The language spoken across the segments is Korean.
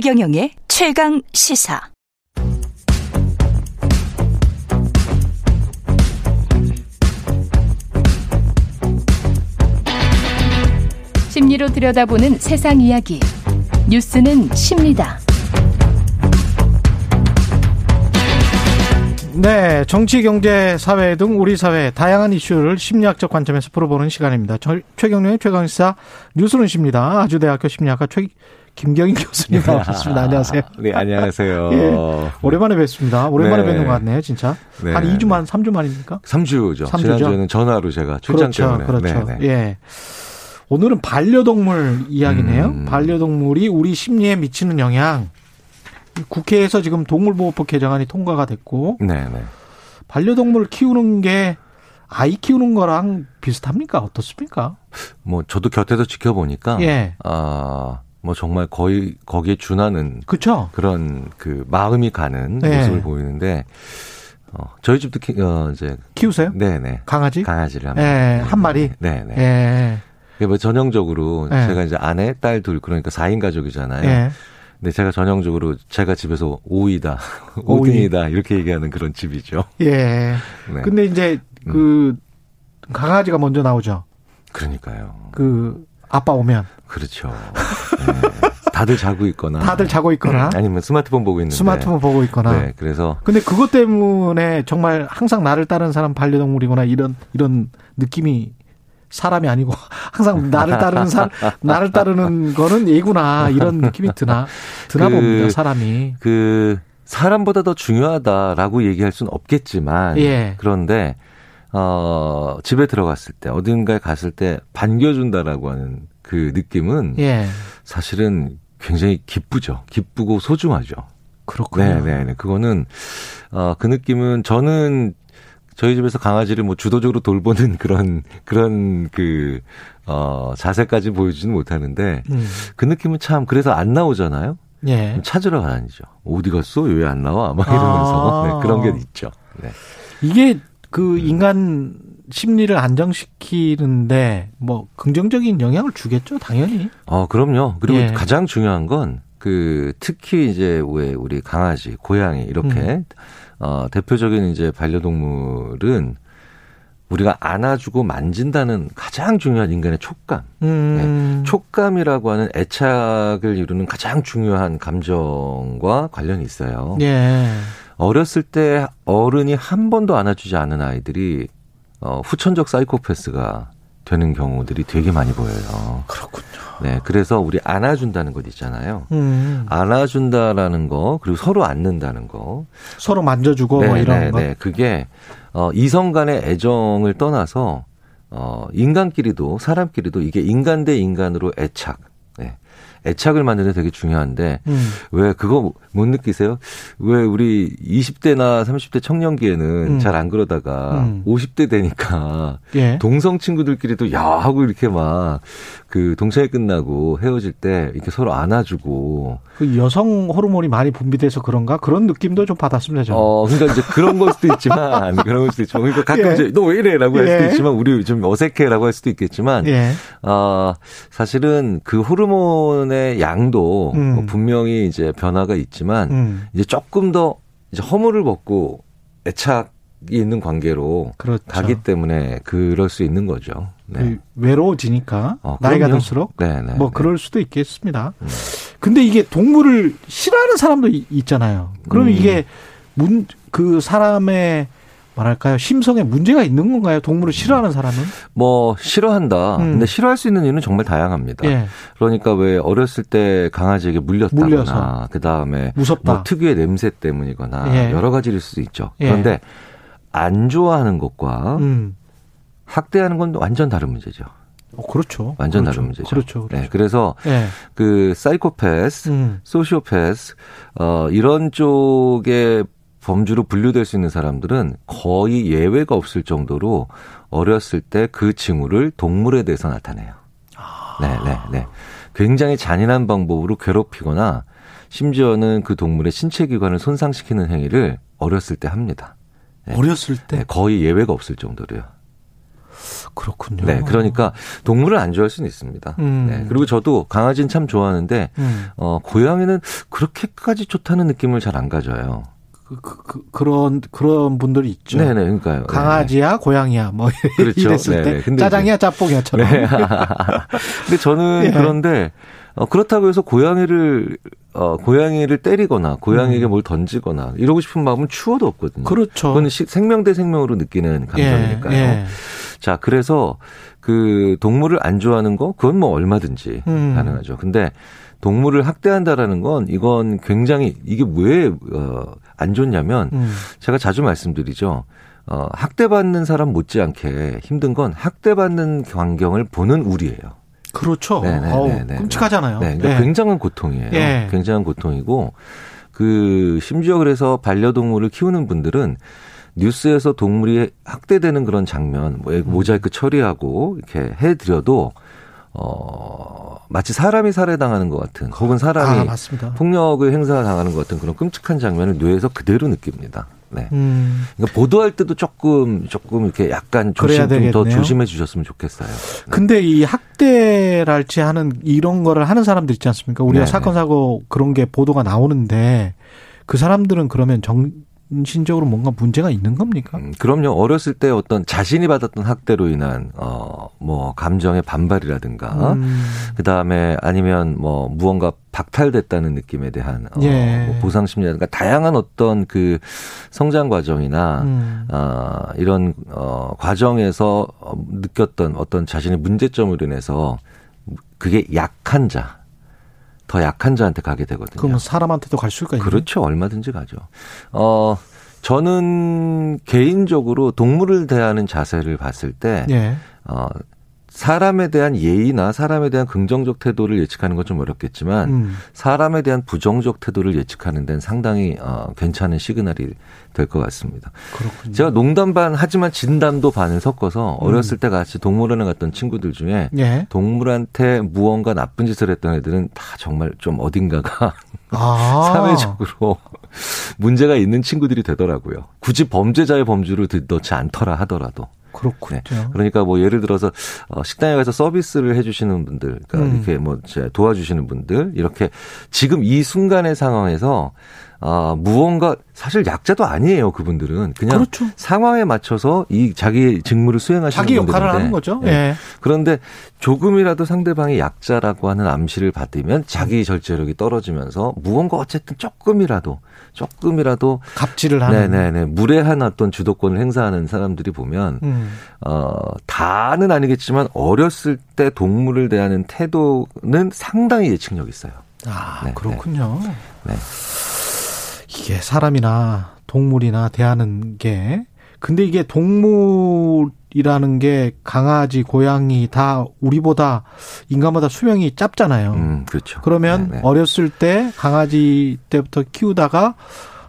최경영의 최강 시사. 심리로 들여다보는 세상 이야기. 뉴스는 십니다. 네, 정치, 경제, 사회 등 우리 사회 다양한 이슈를 심리학적 관점에서 풀어보는 시간입니다. 최경영의 최강시사 뉴스는 십니다. 아주대학교 심리학과 김경일 교수님 나오셨습니다. 안녕하세요. 네, 안녕하세요. 예, 오랜만에 뵙습니다. 오랜만에 뵙는 것 같네요, 진짜. 네. 한 2주 만, 3주 만입니까? 3주죠. 3주죠. 지난주에는 전화로 제가 출장 때문에. 그렇죠. 네, 네. 예. 오늘은 반려동물 이야기네요. 반려동물이 우리 심리에 미치는 영향. 국회에서 지금 동물보호법 개정안이 통과가 됐고, 네네. 반려동물 키우는 게 아이 키우는 거랑 비슷합니까? 어떻습니까? 뭐 저도 곁에서 지켜보니까, 예. 뭐 정말 거의 거기에 준하는 그쵸? 그런 그 마음이 가는 예. 모습을 보이는데, 저희 집도 이제 키우세요? 네네. 강아지를 예, 한 마리. 네네. 예. 뭐 전형적으로 예. 제가 이제 아내, 딸 둘 그러니까 4인 가족이잖아요. 예. 네, 제가 전형적으로 제가 집에서 5등이다 이렇게 얘기하는 그런 집이죠. 예. 네. 근데 이제 그 강아지가 먼저 나오죠. 그러니까요. 그 아빠 오면. 그렇죠. 네. 다들 자고 있거나 아니면 스마트폰 보고 있거나. 네, 그래서. 근데 그것 때문에 정말 항상 나를 따르는 사람 반려동물이거나 이런 느낌이. 사람이 아니고 항상 나를 따르는 거는 얘구나 이런 느낌이 드나 봅니다. 사람이 그 사람보다 더 중요하다라고 얘기할 수는 없겠지만 예. 그런데 집에 들어갔을 때 어딘가에 갔을 때 반겨준다라고 하는 그 느낌은 예. 사실은 굉장히 기쁘고 소중하죠. 그렇군요. 네네 그거는 그 느낌은 저는. 저희 집에서 강아지를 뭐 주도적으로 돌보는 그런 그, 자세까지 보여주지는 못하는데, 그 느낌은 참, 그래서 안 나오잖아요? 예. 찾으러 가다니죠. 어디 갔어? 왜 안 나와? 막 이러면서. 네, 그런 게 있죠. 네. 이게 그 인간 심리를 안정시키는데, 뭐, 긍정적인 영향을 주겠죠? 당연히. 그럼요. 그리고 예. 가장 중요한 건, 특히 이제 왜 우리 강아지, 고양이, 이렇게, 대표적인 이제 반려동물은 우리가 안아주고 만진다는 가장 중요한 인간의 촉감. 네. 촉감이라고 하는 애착을 이루는 가장 중요한 감정과 관련이 있어요. 예. 어렸을 때 어른이 한 번도 안아주지 않은 아이들이 후천적 사이코패스가 되는 경우들이 되게 많이 보여요. 그렇군요. 네, 그래서 우리 안아준다는 것 있잖아요. 안아준다라는 거, 그리고 서로 안는다는 거, 서로 만져주고 네, 뭐 이런 네, 거. 네, 그게 이성 간의 애정을 떠나서 인간끼리도 사람끼리도 이게 인간 대 인간으로 애착, 네. 애착을 만드는 게 되게 중요한데 왜 그거 못 느끼세요? 왜 우리 20대나 30대 청년기에는 잘 안 그러다가 50대 되니까 예. 동성 친구들끼리도 야 하고 이렇게 막 그 동창회 끝나고 헤어질 때 이렇게 서로 안아주고 그 여성 호르몬이 많이 분비돼서 그런가 그런 느낌도 좀 받았습니다. 저는. 그러니까 이제 그런 걸 수도 있지만 그런 걸 수도 있죠. 그러니까 가끔 예. 이제 너 왜 이래라고 할 수도 예. 있지만 우리 좀 어색해라고 할 수도 있겠지만 예. 사실은 그 호르몬의 양도 분명히 이제 변화가 있지만 이제 조금 더 이제 허물을 벗고 애착이 있는 관계로 그렇죠. 가기 때문에 그럴 수 있는 거죠. 네. 외로워지니까 나이가 들수록 네네. 뭐 그럴 수도 있겠습니다. 근데 이게 동물을 싫어하는 사람도 있잖아요. 그러면 이게 그 사람의 말할까요? 심성에 문제가 있는 건가요? 동물을 싫어하는 사람은? 뭐 싫어한다. 근데 싫어할 수 있는 이유는 정말 다양합니다. 예. 그러니까 왜 어렸을 때 강아지에게 물려서. 그다음에 무섭다. 뭐 특유의 냄새 때문이거나 예. 여러 가지일 수도 있죠. 예. 그런데 안 좋아하는 것과 학대하는 건 완전 다른 문제죠. 그렇죠. 완전 그렇죠. 다른 문제죠. 그렇죠. 네, 그래서 예. 그 사이코패스, 소시오패스 이런 쪽에 범주로 분류될 수 있는 사람들은 거의 예외가 없을 정도로 어렸을 때 그 징후를 동물에 대해서 나타내요. 네. 굉장히 잔인한 방법으로 괴롭히거나 심지어는 그 동물의 신체 기관을 손상시키는 행위를 어렸을 때 합니다. 네. 어렸을 때? 네, 거의 예외가 없을 정도로요. 그렇군요. 네, 그러니까 동물을 안 좋아할 수는 있습니다. 네, 그리고 저도 강아지는 참 좋아하는데 고양이는 그렇게까지 좋다는 느낌을 잘 안 가져요. 그런 분들이 있죠. 네네, 그러니까요. 강아지야, 네. 고양이야, 뭐 그렇죠. 이랬을 네네. 때 짜장이야, 짭뽕이야처럼. 네. 근데 저는 네. 그런데 그렇다고 해서 고양이를 때리거나 고양이에게 뭘 던지거나 이러고 싶은 마음은 추워도 없거든요. 그렇죠. 그건 생명 대 생명으로 느끼는 감정이니까요. 예, 예. 자, 그래서 그 동물을 안 좋아하는 거 그건 뭐 얼마든지 가능하죠. 근데 동물을 학대한다라는 건 이건 굉장히 이게 왜 안 좋냐면 제가 자주 말씀드리죠. 학대받는 사람 못지않게 힘든 건 학대받는 광경을 보는 우리예요. 그렇죠. 네네네. 끔찍하잖아요. 네, 그러니까 네. 굉장한 고통이에요. 네. 굉장한 고통이고 그 심지어 그래서 반려동물을 키우는 분들은 뉴스에서 동물이 학대되는 그런 장면, 뭐 모자이크 처리하고 이렇게 해드려도 마치 사람이 살해당하는 것 같은 혹은 사람이 폭력을 행사당하는 것 같은 그런 끔찍한 장면을 뇌에서 그대로 느낍니다. 네. 그러니까 보도할 때도 조금 이렇게 약간 더 조심해 주셨으면 좋겠어요. 네. 근데 이 학대랄지 하는 이런 거를 하는 사람들 있지 않습니까? 우리가 네네. 사건 사고 그런 게 보도가 나오는데 그 사람들은 그러면 정신적으로 뭔가 문제가 있는 겁니까? 그럼요. 어렸을 때 어떤 자신이 받았던 학대로 인한 뭐 감정의 반발이라든가 그다음에 아니면 뭐 무언가 박탈됐다는 느낌에 대한 예. 뭐 보상심리라든가 다양한 어떤 그 성장 과정이나 이런 과정에서 느꼈던 어떤 자신의 문제점으로 인해서 그게 약한 자. 더 약한 자한테 가게 되거든요. 그럼 사람한테도 갈 수가 있나요? 그렇죠. 얼마든지 가죠. 저는 개인적으로 동물을 대하는 자세를 봤을 때 예. 사람에 대한 예의나 사람에 대한 긍정적 태도를 예측하는 건 좀 어렵겠지만 사람에 대한 부정적 태도를 예측하는 데는 상당히 괜찮은 시그널이 될 것 같습니다. 그렇군요. 제가 농담 반 하지만 진담도 반을 섞어서 어렸을 때 같이 동물원에 갔던 친구들 중에 예. 동물한테 무언가 나쁜 짓을 했던 애들은 다 정말 좀 어딘가가 사회적으로 문제가 있는 친구들이 되더라고요. 굳이 범죄자의 범주를 넣지 않더라 하더라도. 그렇군요. 네. 그러니까 뭐 예를 들어서 식당에 가서 서비스를 해주시는 분들, 그러니까 이렇게 뭐 도와주시는 분들, 이렇게 지금 이 순간의 상황에서 무언가 사실 약자도 아니에요. 그분들은 그냥 그렇죠. 상황에 맞춰서 이 자기 직무를 수행하시는 분들인데 자기 역할을 하는 거죠. 네. 예. 그런데 조금이라도 상대방이 약자라고 하는 암시를 받으면 자기 절제력이 떨어지면서 무언가 어쨌든 조금이라도 갑질을 하는 네네네 무례한 어떤 주도권을 행사하는 사람들이 보면 다는 아니겠지만 어렸을 때 동물을 대하는 태도는 상당히 예측력 있어요. 아 네, 그렇군요. 네. 네. 이게 사람이나 동물이나 대하는 게 근데 이게 동물이라는 게 강아지, 고양이 다 우리보다 인간보다 수명이 짧잖아요. 그렇죠. 그러면 네네. 어렸을 때 강아지 때부터 키우다가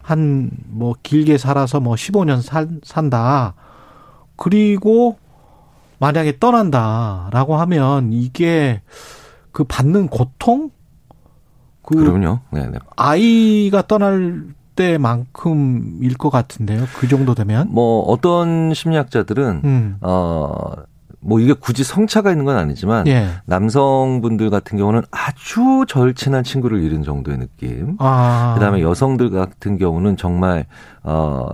한 뭐 길게 살아서 뭐 15년 산다. 그리고 만약에 떠난다라고 하면 이게 그 받는 고통? 그럼요. 네네. 아이가 떠날 때만큼일 것 같은데요. 그 정도 되면 뭐 어떤 심리학자들은 뭐 이게 굳이 성차가 있는 건 아니지만 예. 남성분들 같은 경우는 아주 절친한 친구를 잃은 정도의 느낌. 그다음에 여성들 같은 경우는 정말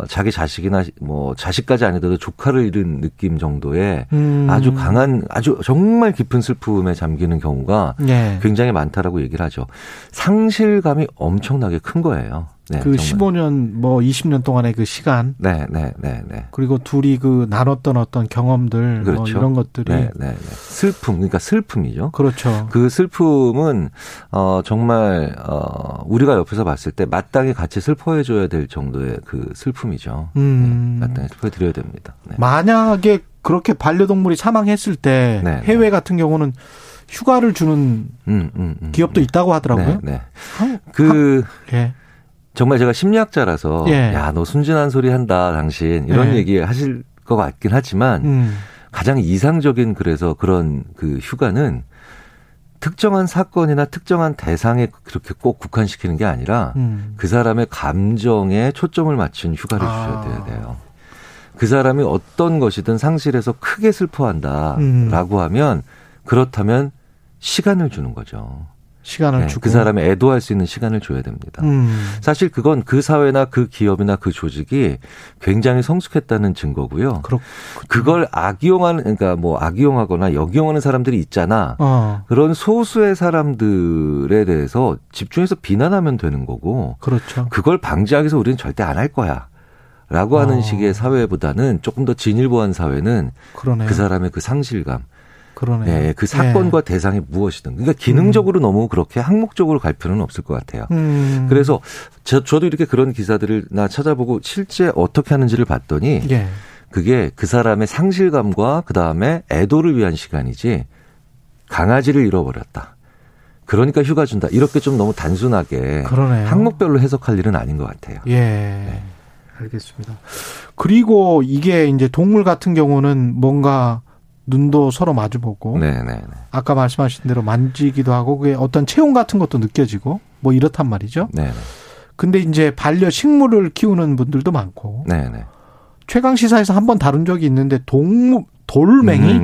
자기 자식이나 뭐 자식까지 아니더라도 조카를 잃은 느낌 정도의 아주 강한 아주 정말 깊은 슬픔에 잠기는 경우가 예. 굉장히 많다라고 얘기를 하죠. 상실감이 엄청나게 큰 거예요. 네, 그 정말. 15년 뭐 20년 동안의 그 시간, 네. 그리고 둘이 그 나눴던 어떤 경험들, 그렇죠. 뭐 이런 것들이 네. 슬픔, 그러니까 슬픔이죠. 그렇죠. 그 슬픔은 정말 우리가 옆에서 봤을 때 마땅히 같이 슬퍼해줘야 될 정도의 그 슬픔이죠. 네, 마땅히 슬퍼해드려야 됩니다. 네. 만약에 그렇게 반려동물이 사망했을 때 해외 같은 경우는. 휴가를 주는 기업도 있다고 하더라고요. 네. 정말 제가 심리학자라서 예. 야, 너 순진한 소리 한다 당신 이런 예. 얘기 하실 것 같긴 하지만 가장 이상적인 그래서 그런 그 휴가는 특정한 사건이나 특정한 대상에 그렇게 꼭 국한시키는 게 아니라 그 사람의 감정에 초점을 맞춘 휴가를 주셔야 돼요. 그 사람이 어떤 것이든 상실해서 크게 슬퍼한다라고 하면 그렇다면 시간을 주는 거죠. 시간을 주고. 그 사람이 애도할 수 있는 시간을 줘야 됩니다. 사실 그건 그 사회나 그 기업이나 그 조직이 굉장히 성숙했다는 증거고요. 그걸 악용하는, 그러니까 뭐 악용하거나 역용하는 사람들이 있잖아. 그런 소수의 사람들에 대해서 집중해서 비난하면 되는 거고. 그렇죠. 그걸 방지하기 위해서 우리는 절대 안 할 거야. 라고 하는 식의 사회보다는 조금 더 진일보한 사회는 그러네요. 그 사람의 그 상실감. 그러네요. 네, 그 사건과 네. 대상이 무엇이든. 그러니까 기능적으로 너무 그렇게 항목적으로 갈 필요는 없을 것 같아요. 그래서 저도 이렇게 그런 기사들을 나 찾아보고 실제 어떻게 하는지를 봤더니 예. 그게 그 사람의 상실감과 그다음에 애도를 위한 시간이지 강아지를 잃어버렸다. 그러니까 휴가 준다. 이렇게 좀 너무 단순하게 그러네요. 항목별로 해석할 일은 아닌 것 같아요. 예. 네. 알겠습니다. 그리고 이게 이제 동물 같은 경우는 뭔가 눈도 서로 마주보고 네네네. 아까 말씀하신 대로 만지기도 하고 그게 어떤 체온 같은 것도 느껴지고 뭐 이렇단 말이죠. 네네. 근데 이제 반려식물을 키우는 분들도 많고 네네. 최강시사에서 한번 다룬 적이 있는데 돌멩이를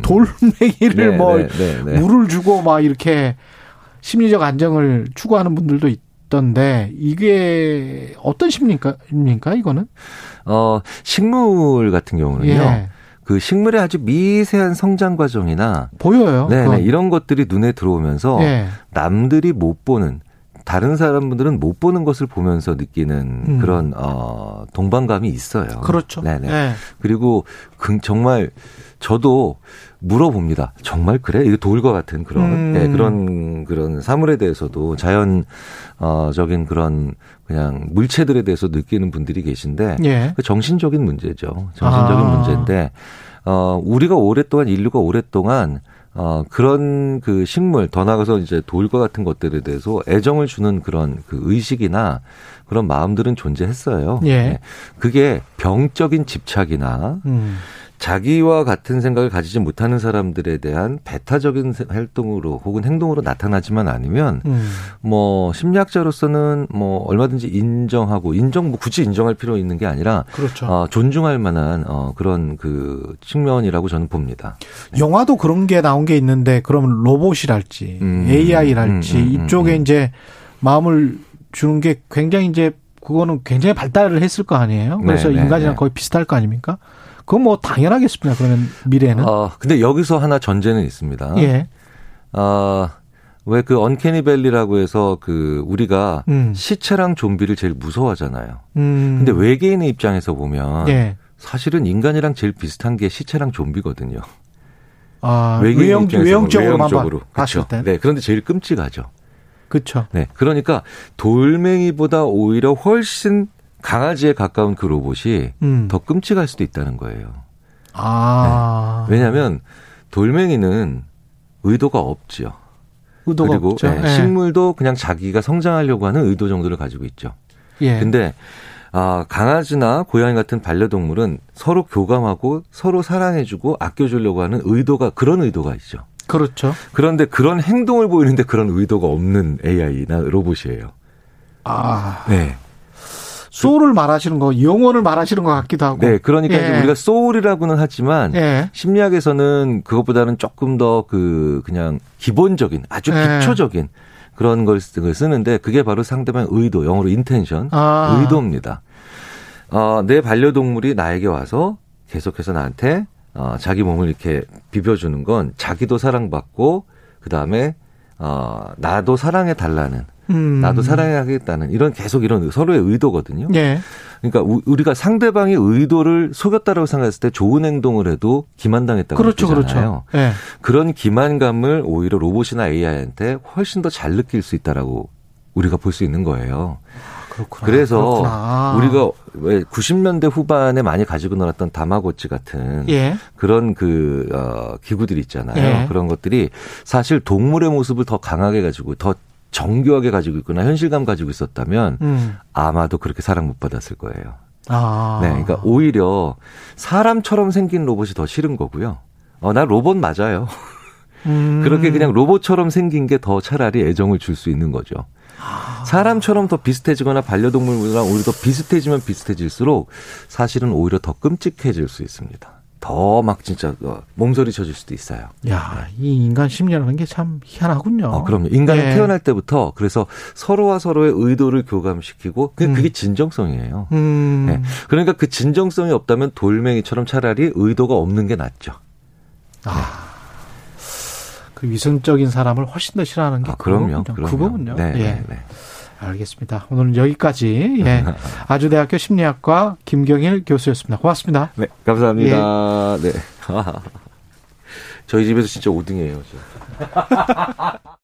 네네. 뭐 네네. 물을 주고 막 이렇게 심리적 안정을 추구하는 분들도 있 던데 이게 어떤 심리입니까? 이거는 식물 같은 경우는요. 예. 그 식물의 아주 미세한 성장 과정이나 보여요. 네, 이런 것들이 눈에 들어오면서 예. 남들이 못 보는 다른 사람들은 못 보는 것을 보면서 느끼는 그런 동반감이 있어요. 그렇죠. 네네. 예. 그리고 정말 저도 물어봅니다. 정말 그래? 이게 돌과 같은 그런 네, 그런 사물에 대해서도 자연적인 그런 그냥 물체들에 대해서 느끼는 분들이 계신데 예. 정신적인 문제죠. 정신적인 문제인데 우리가 오랫동안 인류가 오랫동안 그런 그 식물 더 나아가서 이제 돌과 같은 것들에 대해서 애정을 주는 그런 그 의식이나 그런 마음들은 존재했어요. 예. 네. 그게 병적인 집착이나 자기와 같은 생각을 가지지 못하는 사람들에 대한 배타적인 활동으로 혹은 행동으로 나타나지만 않으면 뭐 심리학자로서는 뭐 얼마든지 인정하고 뭐 굳이 인정할 필요 있는 게 아니라 그렇죠. 존중할 만한 그런 그 측면이라고 저는 봅니다. 영화도 그런 게 나온 게 있는데 그러면 로봇이랄지 AI랄지 이쪽에 이제 마음을 주는 게 굉장히 이제 그거는 굉장히 발달을 했을 거 아니에요. 그래서 네, 인간이랑 네. 거의 비슷할 거 아닙니까? 그건 뭐 당연하겠습니다. 그러면 미래에는. 근데 여기서 하나 전제는 있습니다. 예. 왜 그 언캐니밸리라고 해서 그 우리가 시체랑 좀비를 제일 무서워하잖아요. 근데 외계인의 입장에서 보면 예. 사실은 인간이랑 제일 비슷한 게 시체랑 좀비거든요. 외형적으로만 봤을 때. 네. 그런데 제일 끔찍하죠. 그렇죠. 네. 그러니까 돌멩이보다 오히려 훨씬 강아지에 가까운 그 로봇이 더 끔찍할 수도 있다는 거예요. 네. 왜냐하면 돌멩이는 의도가 없죠. 그리고 없죠. 네. 식물도 그냥 자기가 성장하려고 하는 의도 정도를 가지고 있죠. 그런데 강아지나 고양이 같은 반려동물은 서로 교감하고 서로 사랑해주고 아껴주려고 하는 의도가 그런 의도가 있죠. 그렇죠. 그런데 그런 행동을 보이는데 그런 의도가 없는 AI나 로봇이에요. 네. 소울을 말하시는 거, 영혼을 말하시는 것 같기도 하고. 네, 그러니까 예. 우리가 소울이라고는 하지만 예. 심리학에서는 그것보다는 조금 더 그냥 기본적인, 아주 예. 기초적인 그런 걸 쓰는데 그게 바로 상대방의 의도, 영어로 intention, 의도입니다. 내 반려동물이 나에게 와서 계속해서 나한테 자기 몸을 이렇게 비벼주는 건 자기도 사랑받고 그다음에 나도 사랑해달라는. 나도 사랑해야겠다는 이런 계속 이런 서로의 의도거든요. 예. 그러니까 우리가 상대방의 의도를 속였다라고 생각했을 때 좋은 행동을 해도 기만당했다고 느끼잖아요. 그렇죠. 예. 그런 기만감을 오히려 로봇이나 AI한테 훨씬 더 잘 느낄 수 있다라고 우리가 볼 수 있는 거예요. 그렇구나. 그래서 우리가 왜 90년대 후반에 많이 가지고 놀았던 다마고치 같은 예. 그런 그 기구들이 있잖아요. 예. 그런 것들이 사실 동물의 모습을 더 강하게 가지고 더 정교하게 가지고 있거나 현실감 가지고 있었다면 아마도 그렇게 사랑 못 받았을 거예요. 네, 그러니까 오히려 사람처럼 생긴 로봇이 더 싫은 거고요. 나 로봇 맞아요. 그렇게 그냥 로봇처럼 생긴 게 더 차라리 애정을 줄 수 있는 거죠. 사람처럼 더 비슷해지거나 반려동물보다는 오히려 더 비슷해지면 비슷해질수록 사실은 오히려 더 끔찍해질 수 있습니다. 더 막 진짜 몸서리 쳐질 수도 있어요. 야, 이 인간 심리라는 게 참 희한하군요. 그럼요. 인간은 태어날 때부터 그래서 서로와 서로의 의도를 교감시키고 그게 진정성이에요. 네. 그러니까 그 진정성이 없다면 돌멩이처럼 차라리 의도가 없는 게 낫죠. 네. 그 위선적인 사람을 훨씬 더 싫어하는 게 그럼요. 그 부분요. 네, 예. 네. 알겠습니다. 오늘은 여기까지. 예. 아주대학교 심리학과 김경일 교수였습니다. 고맙습니다. 네, 감사합니다. 예. 네. 저희 집에서 진짜 5등이에요.